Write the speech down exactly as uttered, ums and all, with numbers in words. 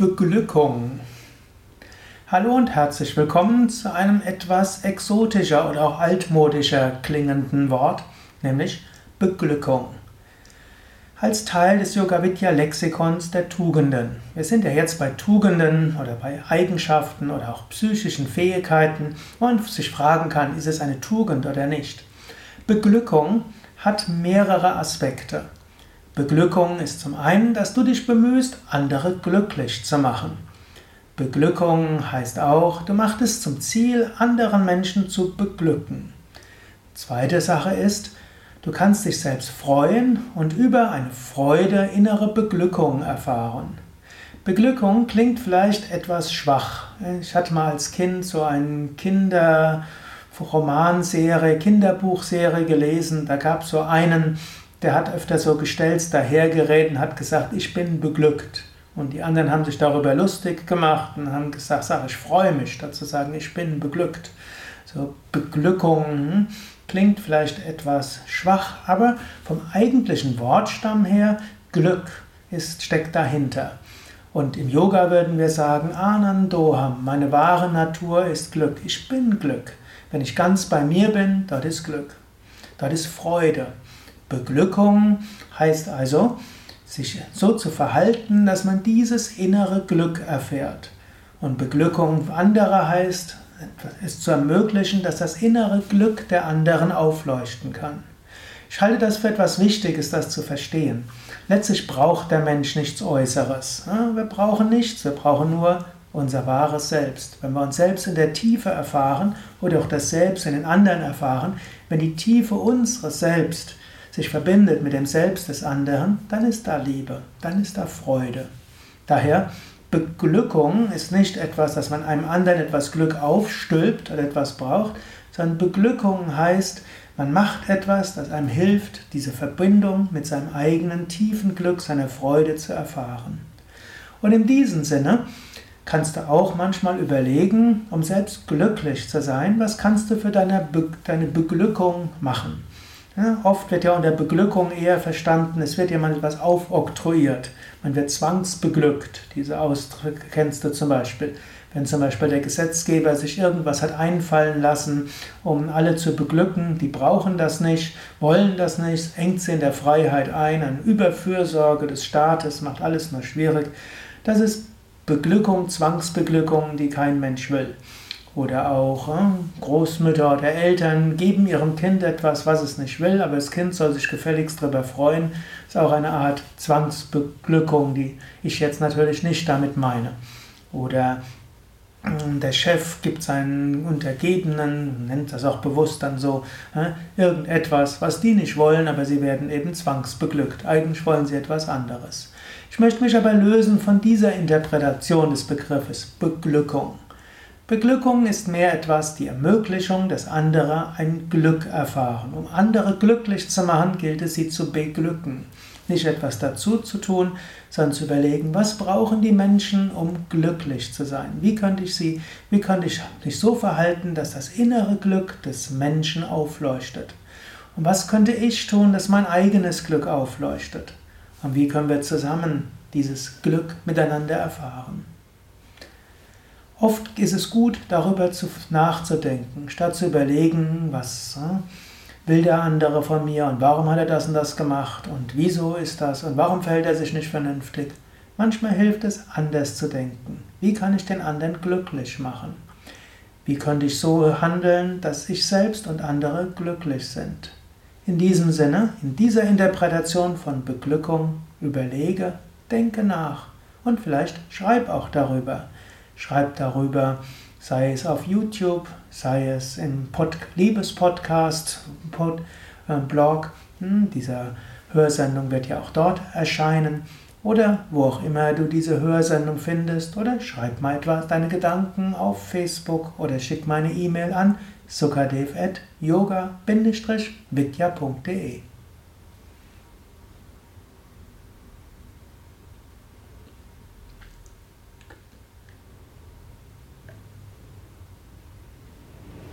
Beglückung. Hallo und herzlich willkommen zu einem etwas exotischer oder auch altmodischer klingenden Wort, nämlich Beglückung. Als Teil des Yoga-Vidya-Lexikons der Tugenden. Wir sind ja jetzt bei Tugenden oder bei Eigenschaften oder auch psychischen Fähigkeiten, wo man sich fragen kann, ist es eine Tugend oder nicht. Beglückung hat mehrere Aspekte. Beglückung ist zum einen, dass du dich bemühst, andere glücklich zu machen. Beglückung heißt auch, du machst es zum Ziel, anderen Menschen zu beglücken. Zweite Sache ist, du kannst dich selbst freuen und über eine Freude innere Beglückung erfahren. Beglückung klingt vielleicht etwas schwach. Ich hatte mal als Kind so eine Kinderromanserie, Kinderbuchserie gelesen. Da gab es so einen, der hat öfter so gestelzt dahergeredet und hat gesagt, ich bin beglückt. Und die anderen haben sich darüber lustig gemacht und haben gesagt, sag, ich freue mich, dazu sagen, ich bin beglückt. So Beglückung klingt vielleicht etwas schwach, aber vom eigentlichen Wortstamm her, Glück ist, steckt dahinter. Und im Yoga würden wir sagen, Anandoham, meine wahre Natur ist Glück. Ich bin Glück. Wenn ich ganz bei mir bin, das ist Glück. Das ist Freude. Beglückung heißt also, sich so zu verhalten, dass man dieses innere Glück erfährt. Und Beglückung anderer heißt, es zu ermöglichen, dass das innere Glück der anderen aufleuchten kann. Ich halte das für etwas Wichtiges, das zu verstehen. Letztlich braucht der Mensch nichts Äußeres. Wir brauchen nichts, wir brauchen nur unser wahres Selbst. Wenn wir uns selbst in der Tiefe erfahren oder auch das Selbst in den anderen erfahren, wenn die Tiefe unseres Selbst sich verbindet mit dem Selbst des anderen, dann ist da Liebe, dann ist da Freude. Daher, Beglückung ist nicht etwas, dass man einem anderen etwas Glück aufstülpt oder etwas braucht, sondern Beglückung heißt, man macht etwas, das einem hilft, diese Verbindung mit seinem eigenen tiefen Glück, seiner Freude zu erfahren. Und in diesem Sinne kannst du auch manchmal überlegen, um selbst glücklich zu sein, was kannst du für deine, Be- deine Beglückung machen? Ja, oft wird ja unter Beglückung eher verstanden, es wird jemand etwas aufoktroyiert. Man wird zwangsbeglückt. Diese Ausdrücke kennst du zum Beispiel. Wenn zum Beispiel der Gesetzgeber sich irgendwas hat einfallen lassen, um alle zu beglücken, die brauchen das nicht, wollen das nicht, engt sie in der Freiheit ein, eine Überfürsorge des Staates, macht alles nur schwierig. Das ist Beglückung, Zwangsbeglückung, die kein Mensch will. Oder auch Großmütter oder Eltern geben ihrem Kind etwas, was es nicht will, aber das Kind soll sich gefälligst darüber freuen. Das ist auch eine Art Zwangsbeglückung, die ich jetzt natürlich nicht damit meine. Oder der Chef gibt seinen Untergebenen, nennt das auch bewusst dann so, irgendetwas, was die nicht wollen, aber sie werden eben zwangsbeglückt. Eigentlich wollen sie etwas anderes. Ich möchte mich aber lösen von dieser Interpretation des Begriffes Beglückung. Beglückung ist mehr etwas die Ermöglichung, dass andere ein Glück erfahren. Um andere glücklich zu machen, gilt es, sie zu beglücken. Nicht etwas dazu zu tun, sondern zu überlegen, was brauchen die Menschen, um glücklich zu sein? Wie könnte ich sie, wie könnte ich mich so verhalten, dass das innere Glück des Menschen aufleuchtet? Und was könnte ich tun, dass mein eigenes Glück aufleuchtet? Und wie können wir zusammen dieses Glück miteinander erfahren? Oft ist es gut, darüber nachzudenken, statt zu überlegen, was will der andere von mir und warum hat er das und das gemacht und wieso ist das und warum verhält er sich nicht vernünftig. Manchmal hilft es, anders zu denken. Wie kann ich den anderen glücklich machen? Wie könnte ich so handeln, dass ich selbst und andere glücklich sind? In diesem Sinne, in dieser Interpretation von Beglückung, überlege, denke nach und vielleicht schreib auch darüber. Schreib darüber, sei es auf YouTube, sei es im Pod- Liebespodcast, Pod- äh, Blog, hm, diese Hörsendung wird ja auch dort erscheinen oder wo auch immer du diese Hörsendung findest oder schreib mal etwas, deine Gedanken auf Facebook oder schick meine E-Mail an sukhadev at yoga dash vidya punkt de.